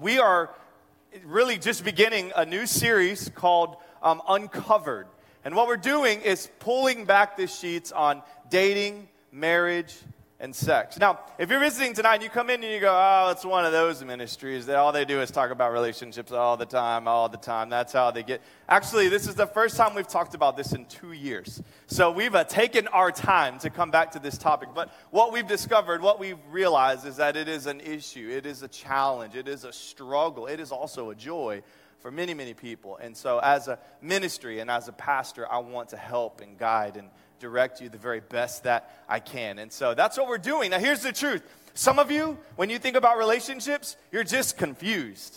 We are really just beginning a new series called Uncovered. And what we're doing is pulling back the sheets on dating, marriage, and sex. Now, if you're visiting tonight and you come in and you go, oh, it's one of those ministries that all they do is talk about relationships all the time. That's how they get. Actually, this is the first time we've talked about this in 2 years. So we've taken our time to come back to this topic. But what we've discovered, what we've realized is that it is an issue. It is a challenge. It is a struggle. It is also a joy for many, many people. And so as a ministry and as a pastor, I want to help and guide and direct you the very best that I can. And so that's what we're doing. Now, here's the truth. Some of you, when you think about relationships, you're just confused.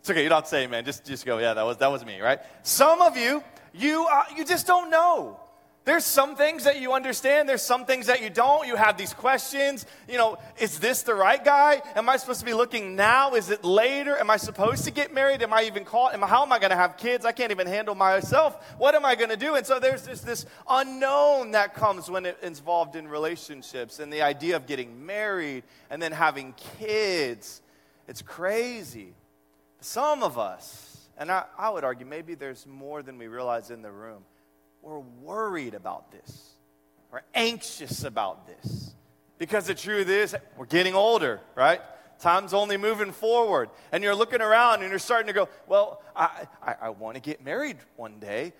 It's okay. You don't have to say amen. Just go, yeah, that was me, right? Some of you, you just don't know. There's some things that you understand. There's some things that you don't. You have these questions. You know, is this the right guy? Am I supposed to be looking now? Is it later? Am I supposed to get married? Am I even caught? How am I going to have kids? I can't even handle myself. What am I going to do? And so there's this unknown that comes when it's involved in relationships and the idea of getting married and then having kids. It's crazy. Some of us, and I would argue maybe there's more than we realize in the room, we're worried about this. We're anxious about this. Because the truth is, we're getting older, right? Time's only moving forward. And you're looking around and you're starting to go, well, I want to get married one day,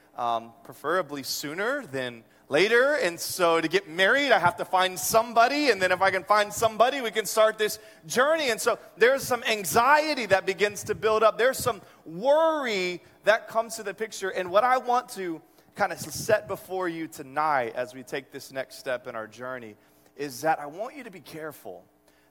preferably sooner than later. And so to get married, I have to find somebody. And then if I can find somebody, we can start this journey. And so there's some anxiety that begins to build up. There's some worry that comes to the picture. And what I want to kind of set before you tonight as we take this next step in our journey is that I want you to be careful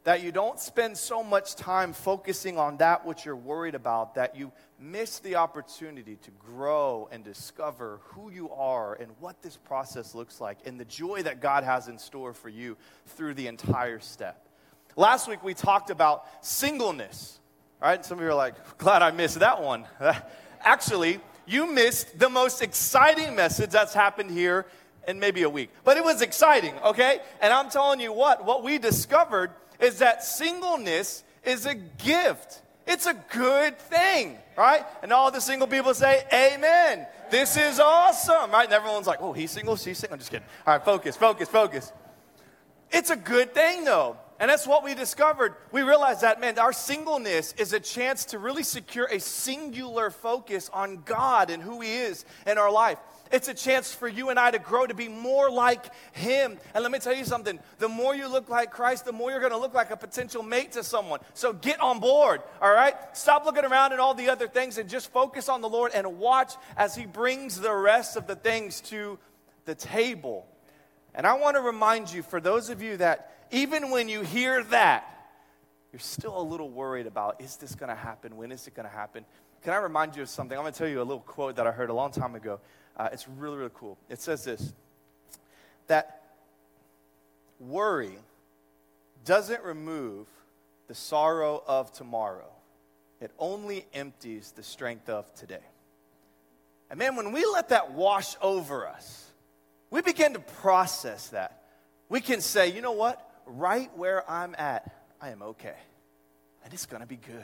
that you don't spend so much time focusing on that which you're worried about that you miss the opportunity to grow and discover who you are and what this process looks like and the joy that God has in store for you through the entire step. Last week we talked about singleness, right? Some of you are like, glad I missed that one. Actually, you missed the most exciting message that's happened here in maybe a week. But it was exciting, okay? And I'm telling you what we discovered is that singleness is a gift. It's a good thing, right? And all the single people say, amen. This is awesome, right? And everyone's like, oh, he's single, she's single. I'm just kidding. All right, focus. It's a good thing, though. And that's what we discovered. We realized that, man, our singleness is a chance to really secure a singular focus on God and who He is in our life. It's a chance for you and I to grow to be more like Him. And let me tell you something. The more you look like Christ, the more you're going to look like a potential mate to someone. So get on board, all right? Stop looking around at all the other things and just focus on the Lord and watch as He brings the rest of the things to the table. And I want to remind you, for those of you that even when you hear that, you're still a little worried about, is this going to happen? When is it going to happen? Can I remind you of something? I'm going to tell you a little quote that I heard a long time ago. It's really, really cool. It says this, that worry doesn't remove the sorrow of tomorrow. It only empties the strength of today. And man, when we let that wash over us, we begin to process that. We can say, you know what? Right where I'm at, I am okay. And it's going to be good.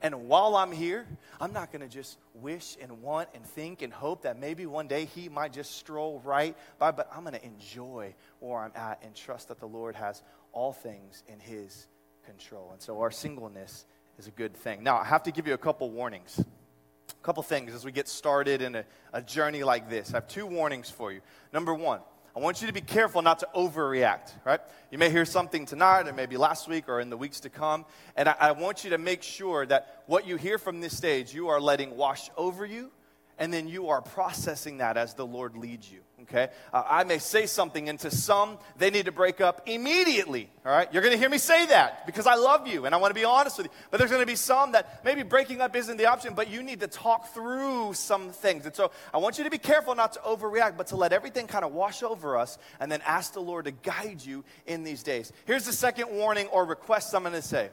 And while I'm here, I'm not going to just wish and want and think and hope that maybe one day He might just stroll right by, but I'm going to enjoy where I'm at and trust that the Lord has all things in His control. And so our singleness is a good thing. Now, I have to give you a couple warnings. A couple things as we get started in a journey like this. I have two warnings for you. Number one, I want you to be careful not to overreact, right? You may hear something tonight or maybe last week or in the weeks to come. And I want you to make sure that what you hear from this stage, you are letting wash over you. And then you are processing that as the Lord leads you, okay? I may say something, and to some, they need to break up immediately, all right? You're going to hear me say that because I love you, and I want to be honest with you. But there's going to be some that maybe breaking up isn't the option, but you need to talk through some things. And so I want you to be careful not to overreact, but to let everything kind of wash over us, and then ask the Lord to guide you in these days. Here's the second warning or request I'm going to say.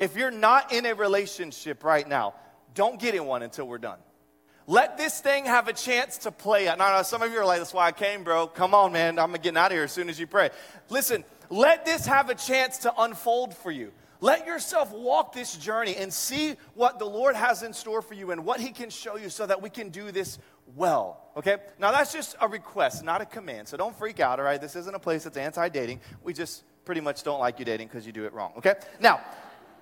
If you're not in a relationship right now, don't get in one until we're done. Let this thing have a chance to play out. No, some of you are like, that's why I came, bro. Come on, man. I'm getting out of here as soon as you pray. Listen, let this have a chance to unfold for you. Let yourself walk this journey and see what the Lord has in store for you and what he can show you so that we can do this well, okay? Now, that's just a request, not a command, so don't freak out, all right? This isn't a place that's anti-dating. We just pretty much don't like you dating because you do it wrong, okay? Now,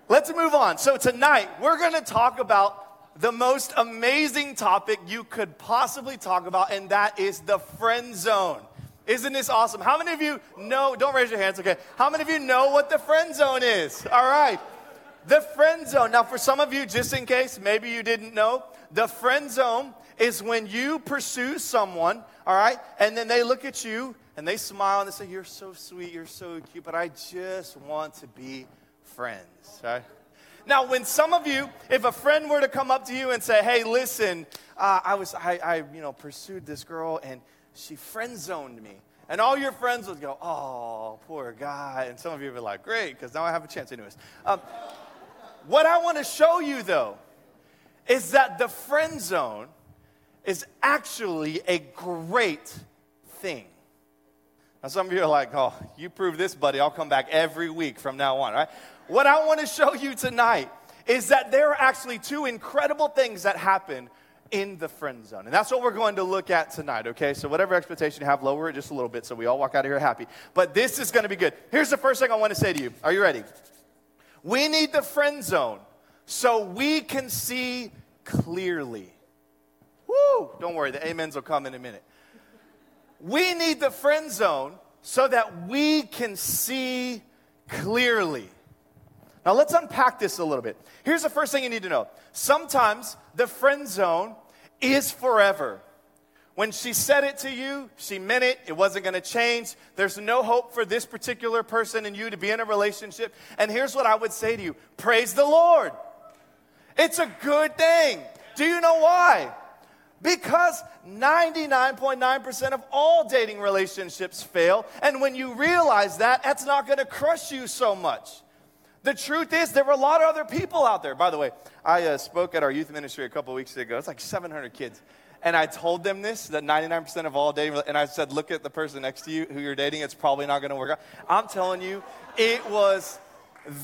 let's move on. So tonight, we're going to talk about the most amazing topic you could possibly talk about, and that is the friend zone. Isn't this awesome? How many of you know, don't raise your hands, okay? How many of you know what the friend zone is? All right. The friend zone. Now, for some of you, just in case, maybe you didn't know, the friend zone is when you pursue someone, all right, and then they look at you, and they smile, and they say, you're so sweet, you're so cute, but I just want to be friends, all right? Now, when some of you, if a friend were to come up to you and say, hey, listen, I pursued this girl and she friend zoned me. And all your friends would go, oh, poor guy. And some of you would be like, great, because now I have a chance. Anyways, what I want to show you, though, is that the friend zone is actually a great thing. Now, some of you are like, oh, you prove this, buddy. I'll come back every week from now on, right? What I want to show you tonight is that there are actually two incredible things that happen in the friend zone. And that's what we're going to look at tonight, okay? So whatever expectation you have, lower it just a little bit so we all walk out of here happy. But this is going to be good. Here's the first thing I want to say to you. Are you ready? We need the friend zone so we can see clearly. Woo! Don't worry, the amens will come in a minute. We need the friend zone so that we can see clearly. Now, let's unpack this a little bit. Here's the first thing you need to know. Sometimes the friend zone is forever. When she said it to you, she meant it. It wasn't going to change. There's no hope for this particular person and you to be in a relationship. And here's what I would say to you. Praise the Lord. It's a good thing. Do you know why? Because 99.9% of all dating relationships fail. And when you realize that, that's not going to crush you so much. The truth is there were a lot of other people out there. By the way, I spoke at our youth ministry a couple weeks ago. It's like 700 kids. And I told them this, that 99% of all dating. And I said, look at the person next to you who you're dating. It's probably not going to work out. I'm telling you, it was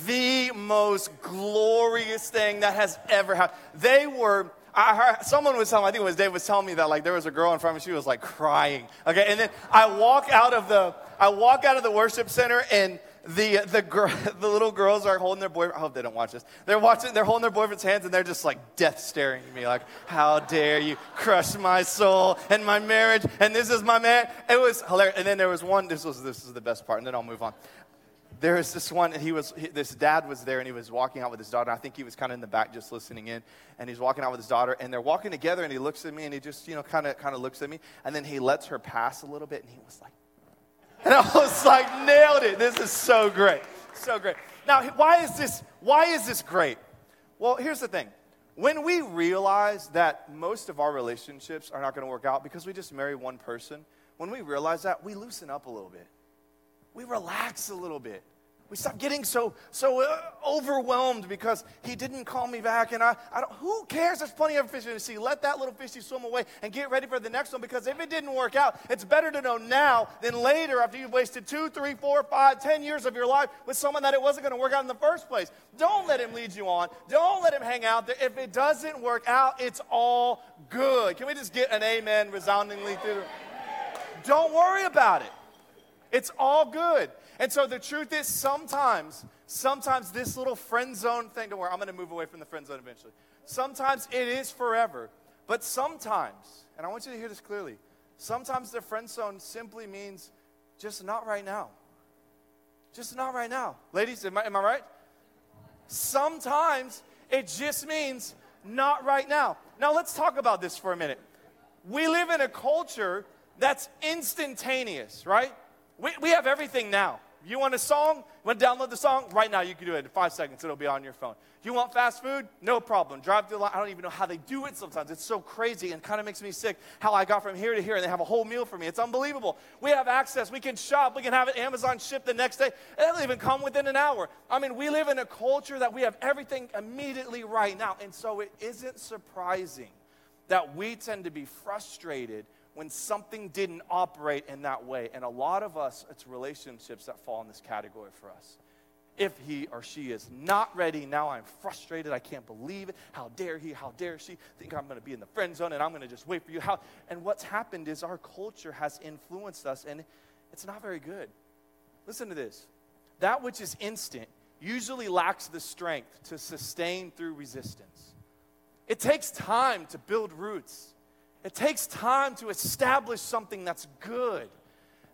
the most glorious thing that has ever happened. They were... I heard someone was telling me, I think it was Dave was telling me that like there was a girl in front of me, she was like crying. Okay, and then I walk out of the worship center and the little girls are holding their boyfriend. I hope they don't watch this. They're holding their boyfriend's hands and they're just like death staring at me like, how dare you crush my soul and my marriage and this is my man. It was hilarious. And then there was one, this is the best part, and then I'll move on. There was this one, and this dad was there, and he was walking out with his daughter. I think he was kind of in the back just listening in, and he's walking out with his daughter, and they're walking together, and he looks at me, and he just, kind of looks at me, and then he lets her pass a little bit, and he was like, and I was like, nailed it. This is so great, so great. Now, why is this great? Well, here's the thing. When we realize that most of our relationships are not going to work out because we just marry one person, when we realize that, we loosen up a little bit. We relax a little bit. We stop getting so overwhelmed because he didn't call me back. And I don't. Who cares? There's plenty of fish in the sea. Let that little fishy swim away and get ready for the next one. Because if it didn't work out, it's better to know now than later after you've wasted 2, 3, 4, 5, 10 years of your life with someone that it wasn't going to work out in the first place. Don't let him lead you on. Don't let him hang out there. If it doesn't work out, it's all good. Can we just get an amen resoundingly through? Don't worry about it. It's all good. And so the truth is sometimes this little friend zone thing, don't worry, I'm going to move away from the friend zone eventually. Sometimes it is forever. But sometimes, and I want you to hear this clearly, sometimes the friend zone simply means just not right now. Just not right now. Ladies, am I right? Sometimes it just means not right now. Now let's talk about this for a minute. We live in a culture that's instantaneous, right? We have everything now. You want a song? Want to download the song? Right now you can do it in 5 seconds. It'll be on your phone. You want fast food? No problem. Drive through the line. I don't even know how they do it sometimes. It's so crazy and kind of makes me sick how I got from here to here and they have a whole meal for me. It's unbelievable. We have access. We can shop. We can have it Amazon shipped the next day. It'll even come within an hour. I mean, we live in a culture that we have everything immediately right now. And so it isn't surprising that we tend to be frustrated when something didn't operate in that way. And a lot of us, it's relationships that fall in this category for us. If he or she is not ready, now I'm frustrated. I can't believe it. How dare he? How dare she? Think I'm going to be in the friend zone and I'm going to just wait for you. How? And what's happened is our culture has influenced us, and it's not very good. Listen to this. That which is instant usually lacks the strength to sustain through resistance. It takes time to build roots. It takes time to establish something that's good.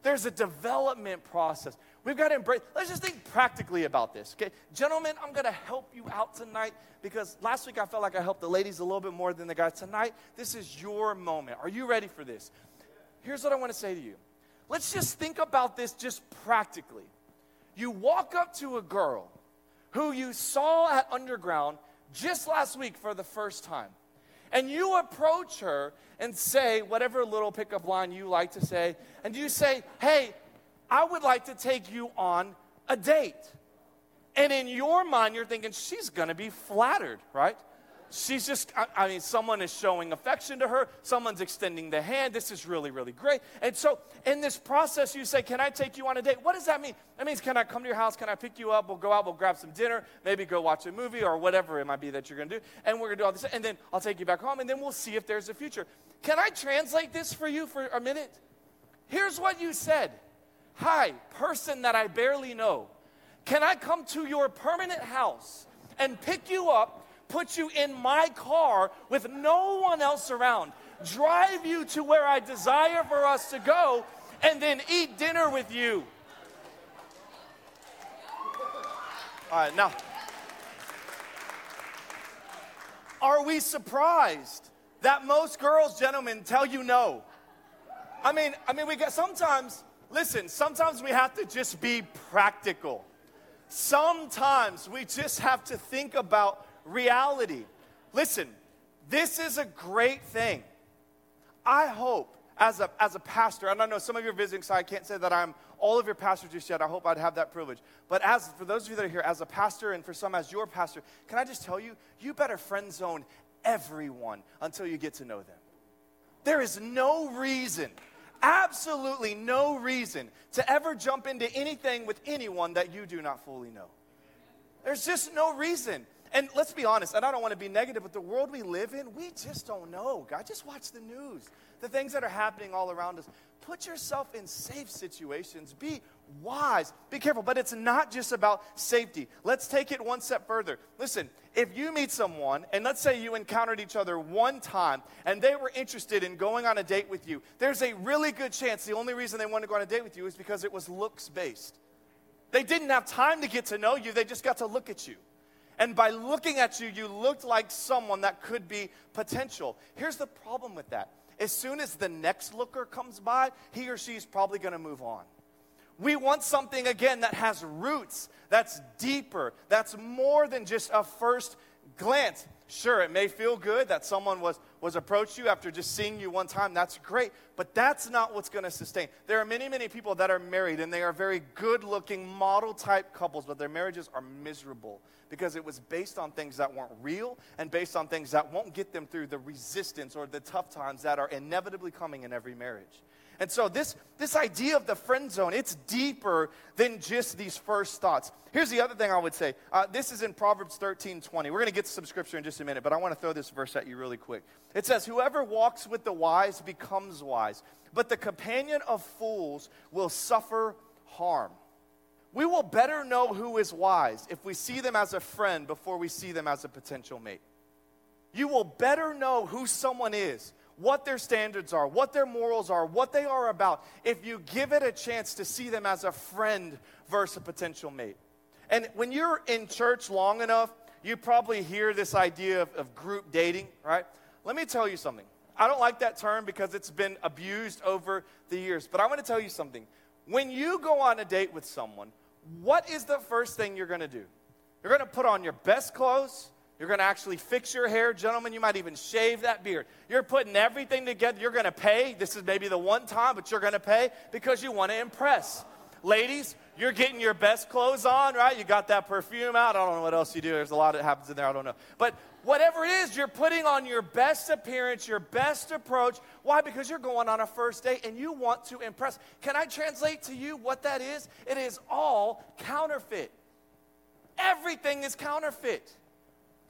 There's a development process. We've got to embrace. Let's just think practically about this, okay? Gentlemen, I'm going to help you out tonight because last week I felt like I helped the ladies a little bit more than the guys. Tonight, this is your moment. Are you ready for this? Here's what I want to say to you. Let's just think about this just practically. You walk up to a girl who you saw at Underground just last week for the first time, and you approach her and say whatever little pickup line you like to say, and you say, hey, I would like to take you on a date. And in your mind, you're thinking, she's going to be flattered, right? She's just, I mean, someone is showing affection to her. Someone's extending the hand. This is really, really great. And so in this process, you say, can I take you on a date? What does that mean? That means, can I come to your house? Can I pick you up? We'll go out. We'll grab some dinner. Maybe go watch a movie or whatever it might be that you're going to do. And we're going to do all this. And then I'll take you back home. And then we'll see if there's a future. Can I translate this for you for a minute? Here's what you said. Hi, person that I barely know. Can I come to your permanent house and pick you up? Put you in my car with no one else around, drive you to where I desire for us to go, and then eat dinner with you. All right, now, are we surprised that most girls, gentlemen, tell you no? I mean, we got sometimes, listen, sometimes we have to just be practical. Sometimes we just have to think about reality. Listen, this is a great thing. I hope as a pastor, and I know some of you are visiting, so I can't say that I'm all of your pastors just yet. I hope I'd have that privilege. But as for those of you that are here as a pastor and for some as your pastor, can I just tell you, you better friend zone everyone until you get to know them. There is no reason, absolutely no reason to ever jump into anything with anyone that you do not fully know. There's just no reason. And let's be honest, and I don't want to be negative, but the world we live in, we just don't know. God, just watch the news, the things that are happening all around us. Put yourself in safe situations. Be wise. Be careful. But it's not just about safety. Let's take it one step further. Listen, if you meet someone, and let's say you encountered each other one time, and they were interested in going on a date with you, there's a really good chance the only reason they wanted to go on a date with you is because it was looks-based. They didn't have time to get to know you. They just got to look at you. And by looking at you, you looked like someone that could be potential. Here's the problem with that. As soon as the next looker comes by, he or she is probably going to move on. We want something, again, that has roots, that's deeper, that's more than just a first glance. Sure, it may feel good that someone was approached you after just seeing you one time. That's great, but that's not what's going to sustain. There are many, many people that are married, and they are very good-looking, model-type couples, but their marriages are miserable because it was based on things that weren't real and based on things that won't get them through the resistance or the tough times that are inevitably coming in every marriage. And so this idea of the friend zone, it's deeper than just these first thoughts. Here's the other thing I would say. This is in Proverbs 13:20. We're going to get to some scripture in just a minute, but I want to throw this verse at you really quick. It says, whoever walks with the wise becomes wise, but the companion of fools will suffer harm. We will better know who is wise if we see them as a friend before we see them as a potential mate. You will better know who someone is, what their standards are, what their morals are, what they are about, if you give it a chance to see them as a friend versus a potential mate. And when you're in church long enough, you probably hear this idea of group dating, right? Let me tell you something. I don't like that term because it's been abused over the years, but I want to tell you something. When you go on a date with someone, what is the first thing you're going to do? You're going to put on your best clothes. You're going to actually fix your hair. Gentlemen, you might even shave that beard. You're putting everything together. You're going to pay. This is maybe the one time, but you're going to pay because you want to impress. Ladies, you're getting your best clothes on, right? You got that perfume out. I don't know what else you do. There's a lot that happens in there. I don't know. But whatever it is, you're putting on your best appearance, your best approach. Why? Because you're going on a first date and you want to impress. Can I translate to you what that is? It is all counterfeit. Everything is counterfeit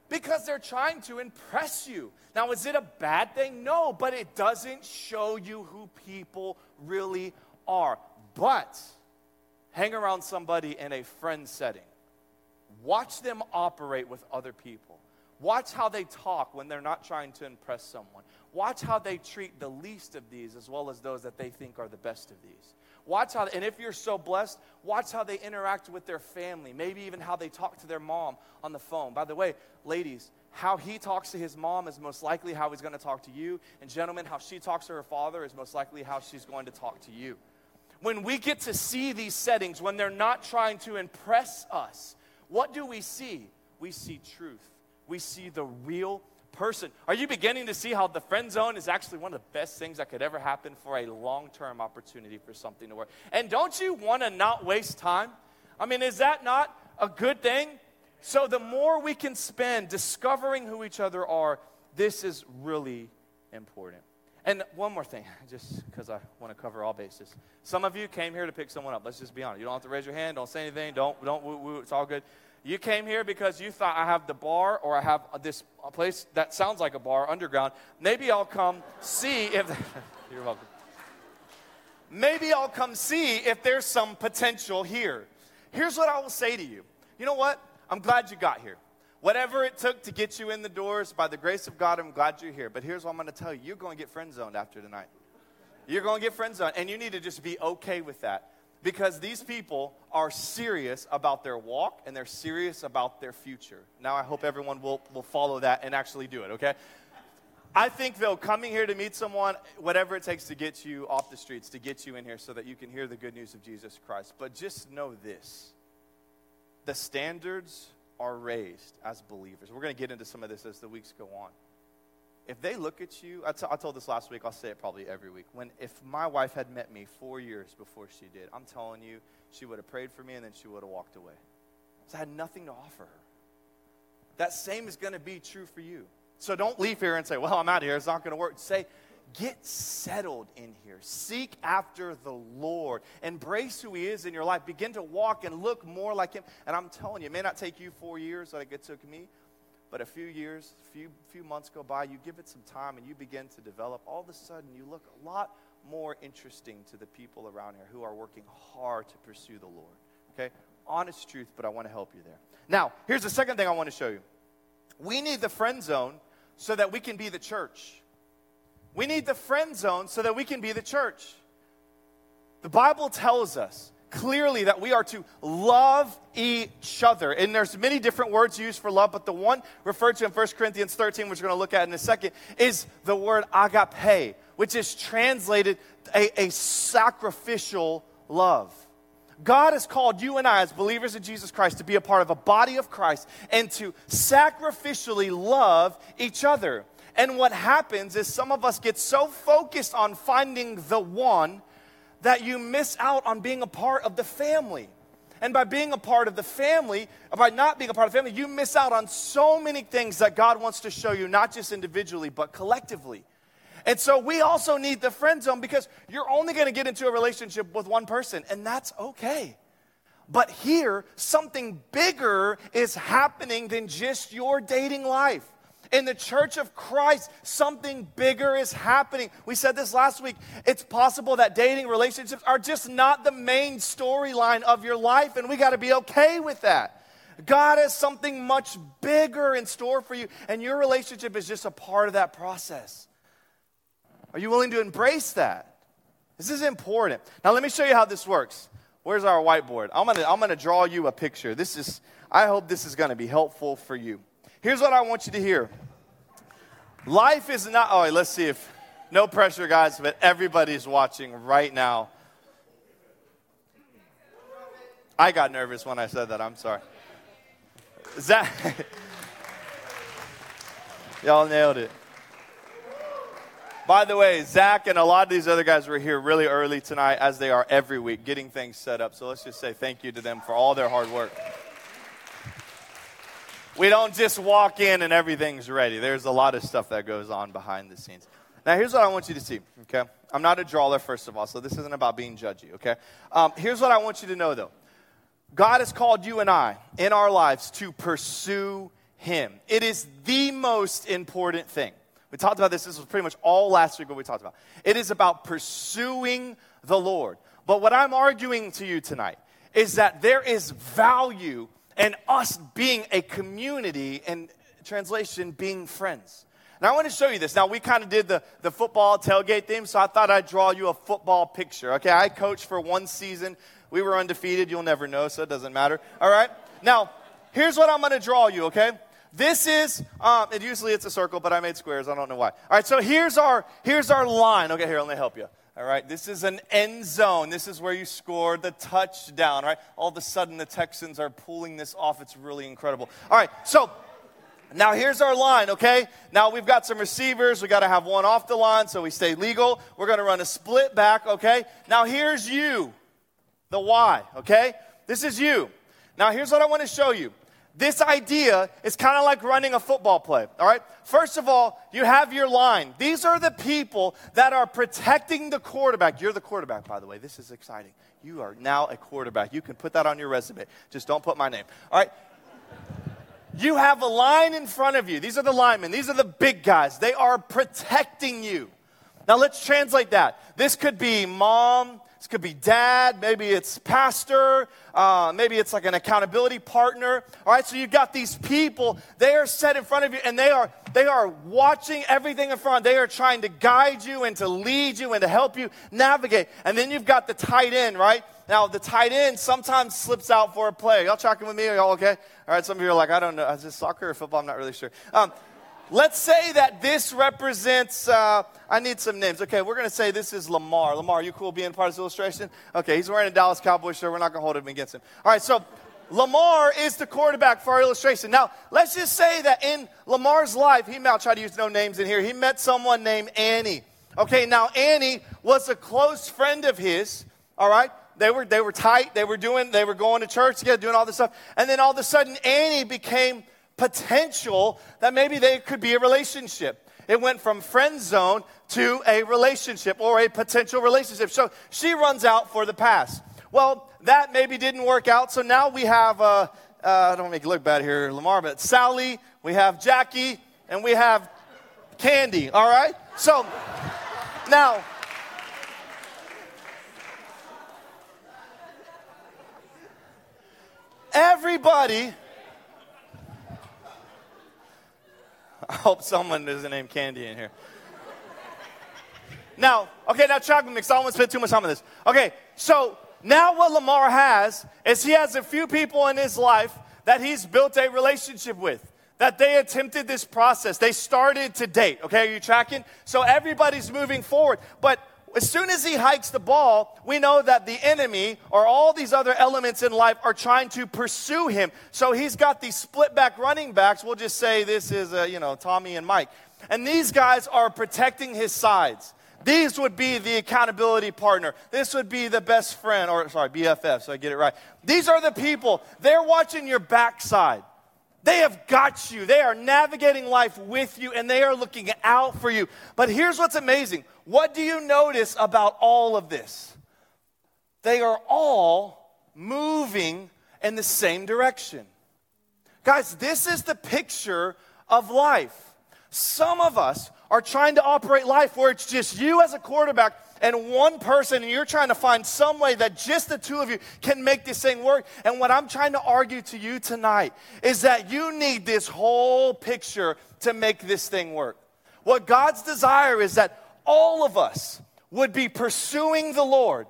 because they're trying to impress you. Now, is it a bad thing? No, but it doesn't show you who people really are. But hang around somebody in a friend setting. Watch them operate with other people. Watch how they talk when they're not trying to impress someone. Watch how they treat the least of these as well as those that they think are the best of these. Watch how, and if you're so blessed, watch how they interact with their family, maybe even how they talk to their mom on the phone. By the way, ladies, how he talks to his mom is most likely how he's going to talk to you. And gentlemen, how she talks to her father is most likely how she's going to talk to you. When we get to see these settings, when they're not trying to impress us, what do we see? We see truth. We see the real person. Are you beginning to see how the friend zone is actually one of the best things that could ever happen for a long-term opportunity for something to work? And don't you want to not waste time? I mean, is that not a good thing? So the more we can spend discovering who each other are, this is really important. And one more thing, just because I want to cover all bases. Some of you came here to pick someone up. Let's just be honest. You don't have to raise your hand. Don't say anything. Don't woo-woo. It's all good. You came here because you thought, I have the bar, or I have this place that sounds like a bar underground. Maybe I'll come see if, you're welcome. Maybe I'll come see if there's some potential here. Here's what I will say to you. You know what? I'm glad you got here. Whatever it took to get you in the doors, by the grace of God, I'm glad you're here. But here's what I'm going to tell you. You're going to get friend zoned after tonight. You're going to get friend zoned, and you need to just be okay with that. Because these people are serious about their walk, and they're serious about their future. Now, I hope everyone will follow that and actually do it, okay? I think, though, coming here to meet someone, whatever it takes to get you off the streets, to get you in here so that you can hear the good news of Jesus Christ. But just know this. The standards are raised as believers. We're going to get into some of this as the weeks go on. If they look at you, I told this last week, I'll say it probably every week. If my wife had met me 4 years before she did, I'm telling you, she would have prayed for me and then she would have walked away. So I had nothing to offer her. That same is going to be true for you. So don't leave here and say, well, I'm out of here. It's not going to work. Say, get settled in here. Seek after the Lord. Embrace who he is in your life. Begin to walk and look more like him. And I'm telling you, it may not take you 4 years like it took me. But a few years, few months go by, you give it some time and you begin to develop. All of a sudden, you look a lot more interesting to the people around here who are working hard to pursue the Lord, okay? Honest truth, but I want to help you there. Now, here's the second thing I want to show you. We need the friend zone so that we can be the church. We need the friend zone so that we can be the church. The Bible tells us clearly that we are to love each other. And there's many different words used for love, but the one referred to in 1 Corinthians 13, which we're going to look at in a second, is the word agape, which is translated a sacrificial love. God has called you and I as believers in Jesus Christ to be a part of a body of Christ and to sacrificially love each other. And what happens is some of us get so focused on finding the one that you miss out on being a part of the family. And by being a part of the family, or by not being a part of the family, you miss out on so many things that God wants to show you, not just individually, but collectively. And so we also need the friend zone because you're only going to get into a relationship with one person, and that's okay. But here, something bigger is happening than just your dating life. In the church of Christ, something bigger is happening. We said this last week. It's possible that dating relationships are just not the main storyline of your life, and we got to be okay with that. God has something much bigger in store for you, and your relationship is just a part of that process. Are you willing to embrace that? This is important. Now, let me show you how this works. Where's our whiteboard? I'm gonna draw you a picture. I hope this is going to be helpful for you. Here's what I want you to hear. Life is not, let's see if, no pressure guys, but everybody's watching right now. I got nervous when I said that, I'm sorry. Is that, y'all nailed it. By the way, Zach and a lot of these other guys were here really early tonight, as they are every week, getting things set up. So let's just say thank you to them for all their hard work. We don't just walk in and everything's ready. There's a lot of stuff that goes on behind the scenes. Now, here's what I want you to see, okay? I'm not a drawer, first of all, so this isn't about being judgy, okay? Here's what I want you to know, though. God has called you and I in our lives to pursue him. It is the most important thing. We talked about this. This was pretty much all last week what we talked about. It is about pursuing the Lord. But what I'm arguing to you tonight is that there is value in us being a community and, translation, being friends. And I want to show you this. Now, we kind of did the football tailgate theme, so I thought I'd draw you a football picture. Okay, I coached for one season. We were undefeated. You'll never know, so it doesn't matter. All right? Now, here's what I'm going to draw you, okay? This is, and usually it's a circle, but I made squares. I don't know why. All right, so here's our line. Okay, here, let me help you. All right, this is an end zone. This is where you score the touchdown, right? All of a sudden, the Texans are pulling this off. It's really incredible. All right, so now here's our line, okay? Now we've got some receivers. We got to have one off the line so we stay legal. We're going to run a split back, okay? Now here's you, the Y, okay? This is you. Now here's what I want to show you. This idea is kind of like running a football play, all right? First of all, you have your line. These are the people that are protecting the quarterback. You're the quarterback, by the way. This is exciting. You are now a quarterback. You can put that on your resume. Just don't put my name, all right? You have a line in front of you. These are the linemen. These are the big guys. They are protecting you. Now, let's translate that. This could be mom. This could be dad, maybe it's pastor, maybe it's like an accountability partner. All right, so you've got these people, they are set in front of you and they are watching everything in front. They are trying to guide you and to lead you and to help you navigate. And then you've got the tight end, right? Now, the tight end sometimes slips out for a play. Y'all tracking with me? Are y'all okay? All right, some of you are like, I don't know, is this soccer or football? I'm not really sure. Let's say that this represents, I need some names. Okay, we're going to say this is Lamar. Lamar, you cool being part of this illustration? Okay, he's wearing a Dallas Cowboys shirt. We're not going to hold him against him. All right, so Lamar is the quarterback for our illustration. Now, let's just say that in Lamar's life, I'll try to use no names in here. He met someone named Annie. Okay, now Annie was a close friend of his, all right? They were tight. They were going to church together, doing all this stuff. And then all of a sudden, Annie became potential that maybe they could be a relationship. It went from friend zone to a relationship or a potential relationship. So she runs out for the pass. Well, that maybe didn't work out. So now we have, I don't make it look bad here, Lamar, but Sally, we have Jackie, and we have Candy, all right? So now, everybody... I hope someone doesn't name Candy in here. Now, okay, now chocolate mix. I don't want to spend too much time on this. Okay, so now what Lamar has is he has a few people in his life that he's built a relationship with, that they attempted this process. They started to date. Okay, are you tracking? So everybody's moving forward. But as soon as he hikes the ball, we know that the enemy or all these other elements in life are trying to pursue him. So he's got these split back running backs. We'll just say this is, Tommy and Mike. And these guys are protecting his sides. These would be the accountability partner. This would be the best friend, BFF, so I get it right. These are the people. They're watching your backside. They have got you. They are navigating life with you, and they are looking out for you. But here's what's amazing. What do you notice about all of this? They are all moving in the same direction. Guys, this is the picture of life. Some of us are trying to operate life where it's just you as a quarterback and one person, and you're trying to find some way that just the two of you can make this thing work. And what I'm trying to argue to you tonight is that you need this whole picture to make this thing work. What God's desire is that all of us would be pursuing the Lord.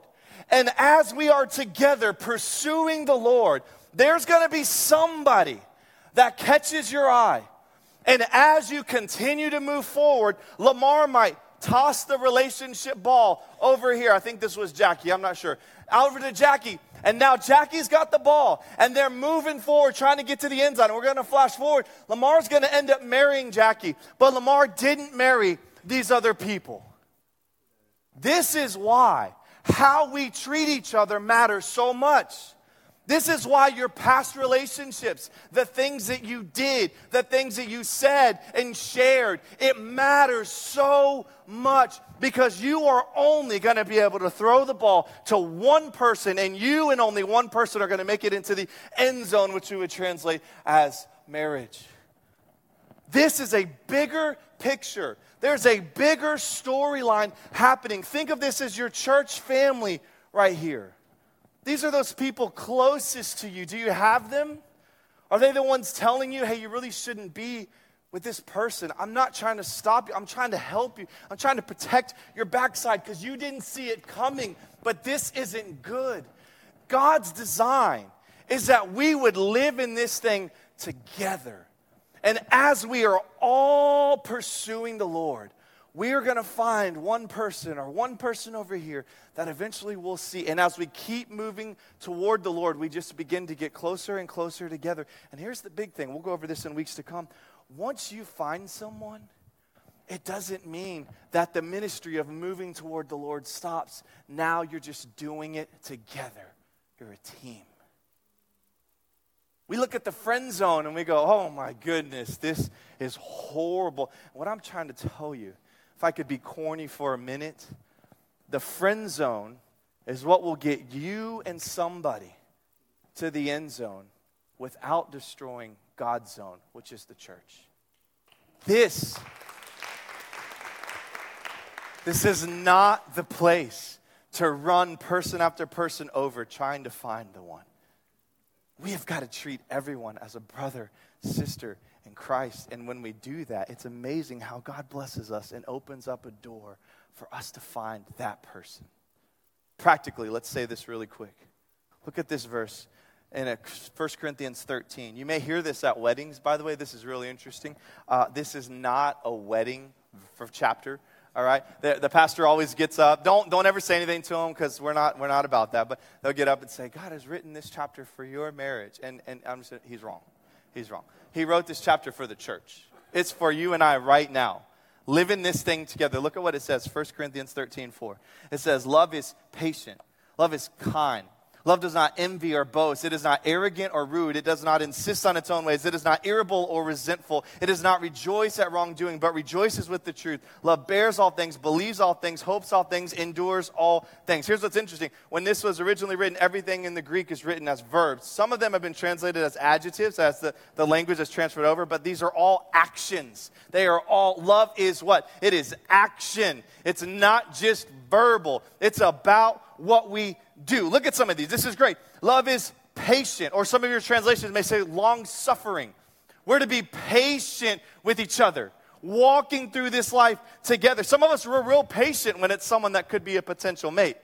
And as we are together pursuing the Lord, there's going to be somebody that catches your eye. And as you continue to move forward, Lamar might toss the relationship ball over here. I think this was Jackie. I'm not sure. Over to Jackie. And now Jackie's got the ball. And they're moving forward trying to get to the end zone. And we're going to flash forward. Lamar's going to end up marrying Jackie. But Lamar didn't marry these other people. This is why how we treat each other matters so much. This is why your past relationships, the things that you did, the things that you said and shared, it matters so much, because you are only going to be able to throw the ball to one person, and you and only one person are going to make it into the end zone, which we would translate as marriage. This is a bigger picture. There's a bigger storyline happening. Think of this as your church family right here. These are those people closest to you. Do you have them? Are they the ones telling you, hey, you really shouldn't be with this person? I'm not trying to stop you. I'm trying to help you. I'm trying to protect your backside because you didn't see it coming, but this isn't good. God's design is that we would live in this thing together. And as we are all pursuing the Lord, we are going to find one person or one person over here that eventually we'll see. And as we keep moving toward the Lord, we just begin to get closer and closer together. And here's the big thing. We'll go over this in weeks to come. Once you find someone, it doesn't mean that the ministry of moving toward the Lord stops. Now you're just doing it together. You're a team. We look at the friend zone and we go, oh my goodness, this is horrible. What I'm trying to tell you, if I could be corny for a minute, the friend zone is what will get you and somebody to the end zone without destroying God's zone, which is the church. This is not the place to run person after person over trying to find the one. We have got to treat everyone as a brother, sister in Christ. And when we do that, it's amazing how God blesses us and opens up a door for us to find that person. Practically, let's say this really quick. Look at this verse in 1 Corinthians 13. You may hear this at weddings. By the way, this is really interesting. This is not a wedding chapter. All right, the pastor always gets up. Don't ever say anything to him because we're not about that. But they'll get up and say, God has written this chapter for your marriage, and I'm just saying, he's wrong. He wrote this chapter for the church. It's for you and I right now. Live in this thing together. Look at what it says, 1 Corinthians 13:4. It says, love is patient. Love is kind. Love does not envy or boast. It is not arrogant or rude. It does not insist on its own ways. It is not irritable or resentful. It does not rejoice at wrongdoing, but rejoices with the truth. Love bears all things, believes all things, hopes all things, endures all things. Here's what's interesting. When this was originally written, everything in the Greek is written as verbs. Some of them have been translated as adjectives, as the language is transferred over, but these are all actions. They are all, love is what? It is action. It's not just verbal. It's about what we do. Look at some of these. This is great. Love is patient, or some of your translations may say long-suffering. We're to be patient with each other, walking through this life together. Some of us, we're real patient when it's someone that could be a potential mate,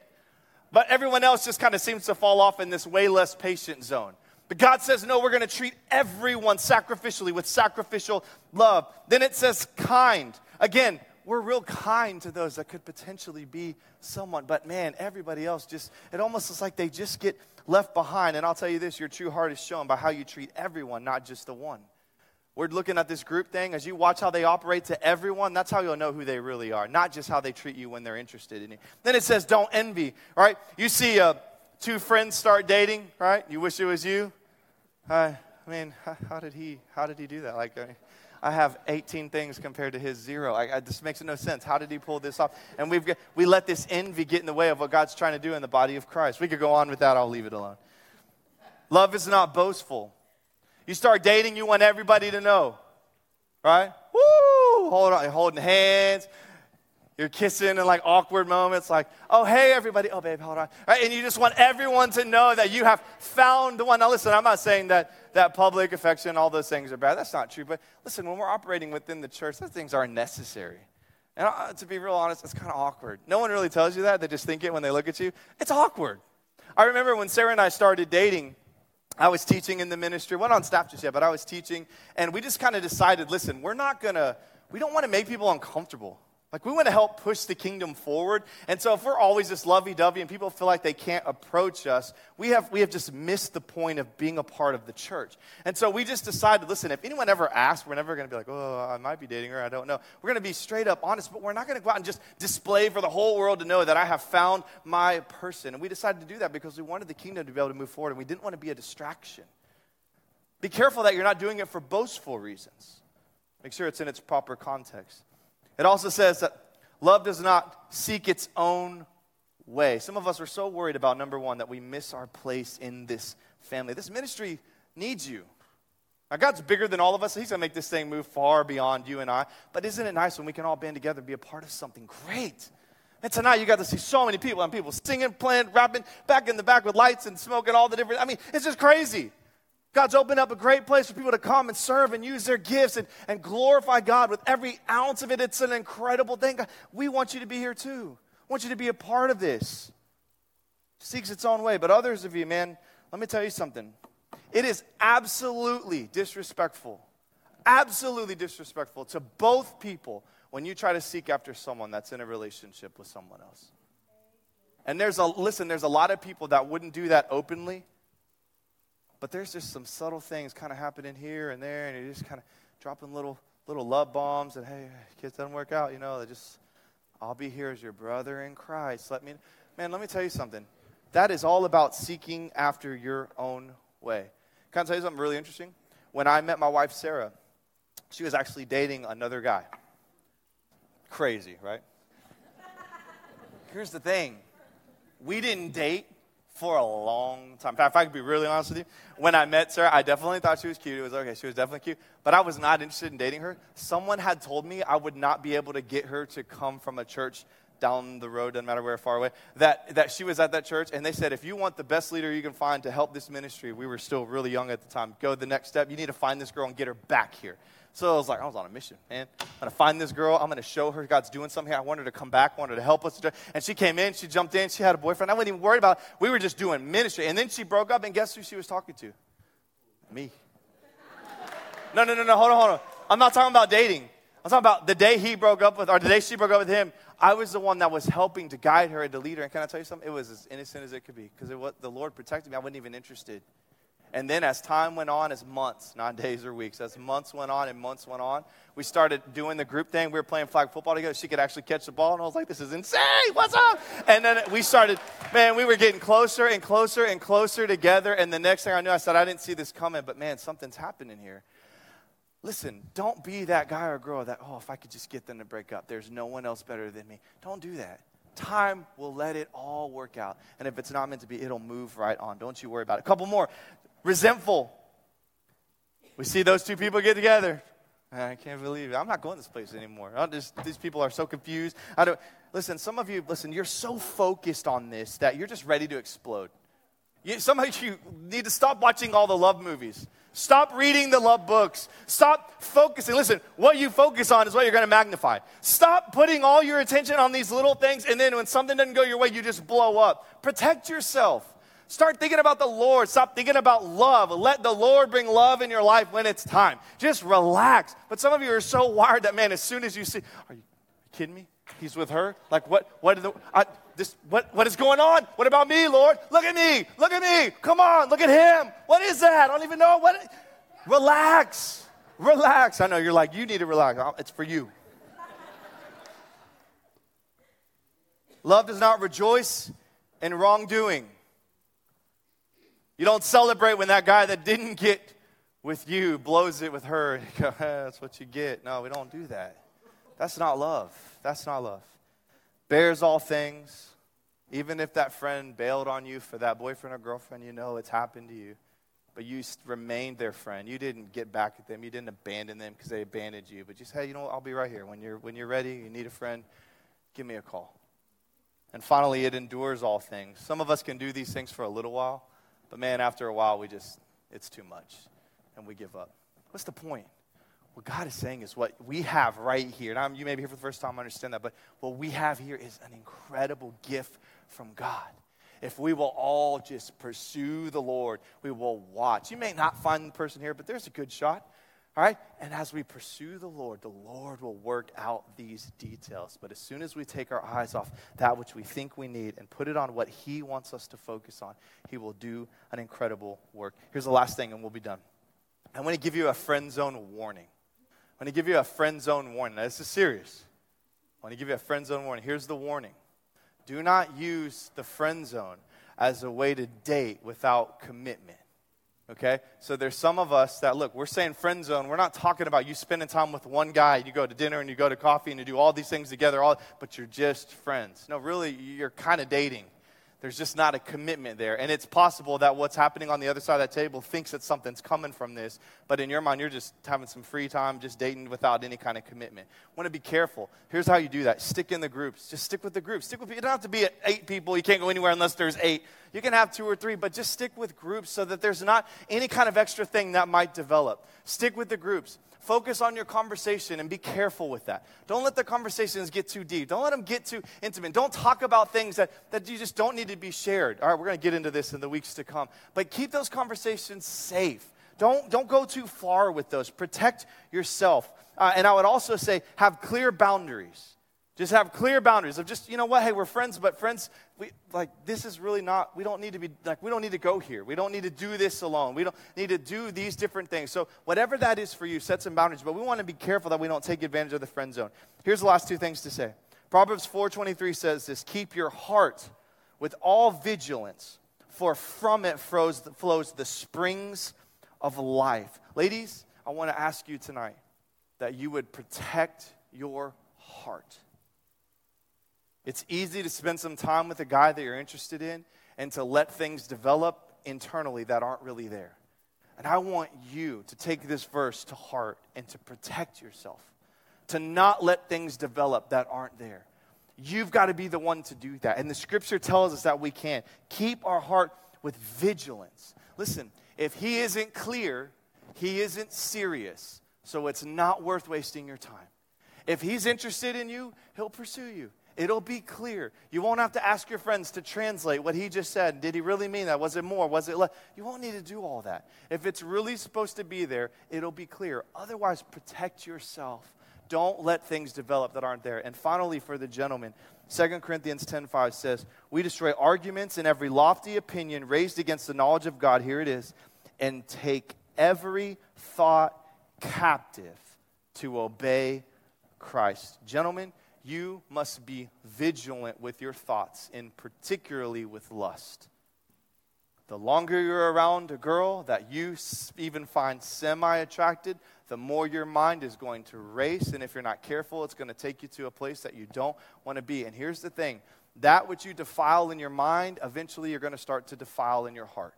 but everyone else just kind of seems to fall off in this way less patient zone. But God says, no, we're going to treat everyone sacrificially with sacrificial love. Then it says kind. Again, we're real kind to those that could potentially be someone. But man, everybody else just, it almost looks like they just get left behind. And I'll tell you this, your true heart is shown by how you treat everyone, not just the one. We're looking at this group thing. As you watch how they operate to everyone, that's how you'll know who they really are, not just how they treat you when they're interested in you. Then it says don't envy, right? You see two friends start dating, right? You wish it was you. I mean, how did he do that? Like, I have 18 things compared to his zero. This makes no sense. How did he pull this off? And we let this envy get in the way of what God's trying to do in the body of Christ. We could go on with that. I'll leave it alone. Love is not boastful. You start dating, you want everybody to know, right? Woo! Hold on, holding hands. You're kissing in like awkward moments like, oh, hey, everybody. Oh, babe, hold on. Right? And you just want everyone to know that you have found the one. Now, listen, I'm not saying that public affection, all those things are bad. That's not true. But listen, when we're operating within the church, those things are necessary. And to be real honest, it's kind of awkward. No one really tells you that. They just think it when they look at you. It's awkward. I remember when Sarah and I started dating, I was teaching in the ministry. Wasn't on staff just yet, but I was teaching. And we just kind of decided, listen, we don't want to make people uncomfortable. Like, we want to help push the kingdom forward. And so if we're always just lovey-dovey and people feel like they can't approach us, we have just missed the point of being a part of the church. And so we just decided, listen, if anyone ever asks, we're never going to be like, oh, I might be dating her, I don't know. We're going to be straight up honest, but we're not going to go out and just display for the whole world to know that I have found my person. And we decided to do that because we wanted the kingdom to be able to move forward, and we didn't want to be a distraction. Be careful that you're not doing it for boastful reasons. Make sure it's in its proper context. It also says that love does not seek its own way. Some of us are so worried about, number one, that we miss our place in this family. This ministry needs you. Now, God's bigger than all of us. So he's going to make this thing move far beyond you and I. But isn't it nice when we can all band together and be a part of something great? And tonight you got to see so many people, and people singing, playing, rapping, back in the back with lights and smoking, all the different, it's just crazy. God's opened up a great place for people to come and serve and use their gifts and glorify God with every ounce of it. It's an incredible thing. God, we want you to be here too. I want you to be a part of this. It seeks its own way. But others of you, man, let me tell you something. It is absolutely disrespectful to both people when you try to seek after someone that's in a relationship with someone else. And there's a lot of people that wouldn't do that openly. But there's just some subtle things kind of happening here and there, and you're just kind of dropping little love bombs. And hey, kids, doesn't work out, I'll be here as your brother in Christ. Let me tell you something. That is all about seeking after your own way. Can I tell you something really interesting? When I met my wife Sarah, she was actually dating another guy. Crazy, right? Here's the thing: we didn't date for a long time. In fact, if I could be really honest with you, when I met Sarah, I definitely thought she was cute. It was okay. She was definitely cute. But I was not interested in dating her. Someone had told me I would not be able to get her to come from a church down the road, doesn't matter where, far away, that she was at that church. And they said, if you want the best leader you can find to help this ministry, we were still really young at the time, go the next step. You need to find this girl and get her back here. So I was on a mission, man. I'm going to find this girl. I'm going to show her God's doing something here. I want her to come back. I want her to help us. And she came in. She jumped in. She had a boyfriend. I wasn't even worried about it. We were just doing ministry. And then she broke up, and guess who she was talking to? Me. No. Hold on. I'm not talking about dating. I'm talking about the day the day she broke up with him. I was the one that was helping to guide her and to lead her. And can I tell you something? It was as innocent as it could be because the Lord protected me. I wasn't even interested. And then as time went on, as months, not days or weeks, as months went on, we started doing the group thing. We were playing flag football together. She could actually catch the ball. And I was like, this is insane. What's up? And then we were getting closer and closer and closer together. And the next thing I knew, I said, I didn't see this coming. But, man, something's happening here. Listen, don't be that guy or girl that, if I could just get them to break up. There's no one else better than me. Don't do that. Time will let it all work out. And if it's not meant to be, it'll move right on. Don't you worry about it. A couple more. Resentful. We see those two people get together. I can't believe it. I'm not going to this place anymore. These people are so confused. Some of you, you're so focused on this that you're just ready to explode. Some of you need to stop watching all the love movies. Stop reading the love books. Stop focusing. Listen, what you focus on is what you're going to magnify. Stop putting all your attention on these little things, and then when something doesn't go your way, you just blow up. Protect yourself. Start thinking about the Lord. Stop thinking about love. Let the Lord bring love in your life when it's time. Just relax. But some of you are so wired that, man, as soon as you see, are you kidding me? He's with her? Like, what is going on? What about me, Lord? Look at me. Come on, look at him. What is that? I don't even know. Relax. I know you're like, you need to relax. It's for you. Love does not rejoice in wrongdoing. You don't celebrate when that guy that didn't get with you blows it with her. And you go, that's what you get. No, we don't do that. That's not love. Bears all things. Even if that friend bailed on you for that boyfriend or girlfriend, it's happened to you. But you remained their friend. You didn't get back at them. You didn't abandon them because they abandoned you. But you said, hey, I'll be right here. When you're ready, you need a friend, give me a call. And finally, it endures all things. Some of us can do these things for a little while. But man, after a while, it's too much, and we give up. What's the point? What God is saying is what we have right here. Now, you may be here for the first time, I understand that, but what we have here is an incredible gift from God. If we will all just pursue the Lord, we will watch. You may not find the person here, but there's a good shot. All right? And as we pursue the Lord will work out these details. But as soon as we take our eyes off that which we think we need and put it on what he wants us to focus on, he will do an incredible work. Here's the last thing, and we'll be done. I'm going to give you a friend zone warning. I'm going to give you a friend zone warning. Now, this is serious. I want to give you a friend zone warning. Here's the warning. Do not use the friend zone as a way to date without commitment. Okay, so there's some of us that, look, we're saying friend zone. We're not talking about you spending time with one guy and you go to dinner and you go to coffee and you do all these things together, but you're just friends. No, really, you're kind of dating. There's just not a commitment there. And it's possible that what's happening on the other side of that table thinks that something's coming from this, but in your mind, you're just having some free time, just dating without any kind of commitment. Want to be careful. Here's how you do that. Stick in the groups. Just stick with the groups. Stick with people. You don't have to be at 8 people. You can't go anywhere unless there's 8. You can have 2 or 3, but just stick with groups so that there's not any kind of extra thing that might develop. Stick with the groups. Focus on your conversation and be careful with that. Don't let the conversations get too deep. Don't let them get too intimate. Don't talk about things that you just don't need to be shared. All right, we're going to get into this in the weeks to come. But keep those conversations safe. Don't go too far with those. Protect yourself. And I would also say have clear boundaries. Just have clear boundaries of just, you know what, hey, we're friends, but friends, we don't need to be, we don't need to go here. We don't need to do this alone. We don't need to do these different things. So whatever that is for you, set some boundaries. But we want to be careful that we don't take advantage of the friend zone. Here's the last 2 things to say. Proverbs 4:23 says this, keep your heart with all vigilance, for from it flows the springs of life. Ladies, I want to ask you tonight that you would protect your heart. It's easy to spend some time with a guy that you're interested in and to let things develop internally that aren't really there. And I want you to take this verse to heart and to protect yourself, to not let things develop that aren't there. You've got to be the one to do that. And the scripture tells us that we can. Keep our heart with vigilance. Listen, if he isn't clear, he isn't serious. So it's not worth wasting your time. If he's interested in you, he'll pursue you. It'll be clear. You won't have to ask your friends to translate what he just said. Did he really mean that? Was it more? Was it less? You won't need to do all that. If it's really supposed to be there, it'll be clear. Otherwise, protect yourself. Don't let things develop that aren't there. And finally, for the gentleman, 2 Corinthians 10:5 says, we destroy arguments and every lofty opinion raised against the knowledge of God. Here it is. And take every thought captive to obey Christ. Gentlemen, you must be vigilant with your thoughts, and particularly with lust. The longer you're around a girl that you even find semi-attracted, the more your mind is going to race. And if you're not careful, it's going to take you to a place that you don't want to be. And here's the thing. That which you defile in your mind, eventually you're going to start to defile in your heart.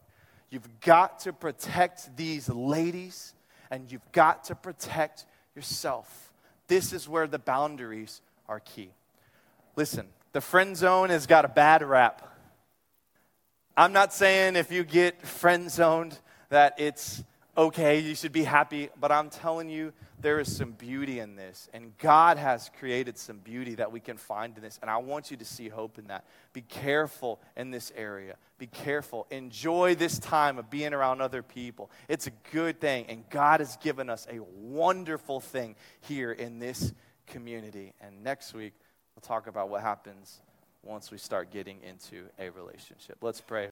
You've got to protect these ladies, and you've got to protect yourself. This is where the boundaries are key. Listen, the friend zone has got a bad rap. I'm not saying if you get friend zoned that it's okay, you should be happy, but I'm telling you there is some beauty in this, and God has created some beauty that we can find in this, and I want you to see hope in that. Be careful in this area. Be careful. Enjoy this time of being around other people. It's a good thing, and God has given us a wonderful thing here in this community. And next week, we'll talk about what happens once we start getting into a relationship. Let's pray.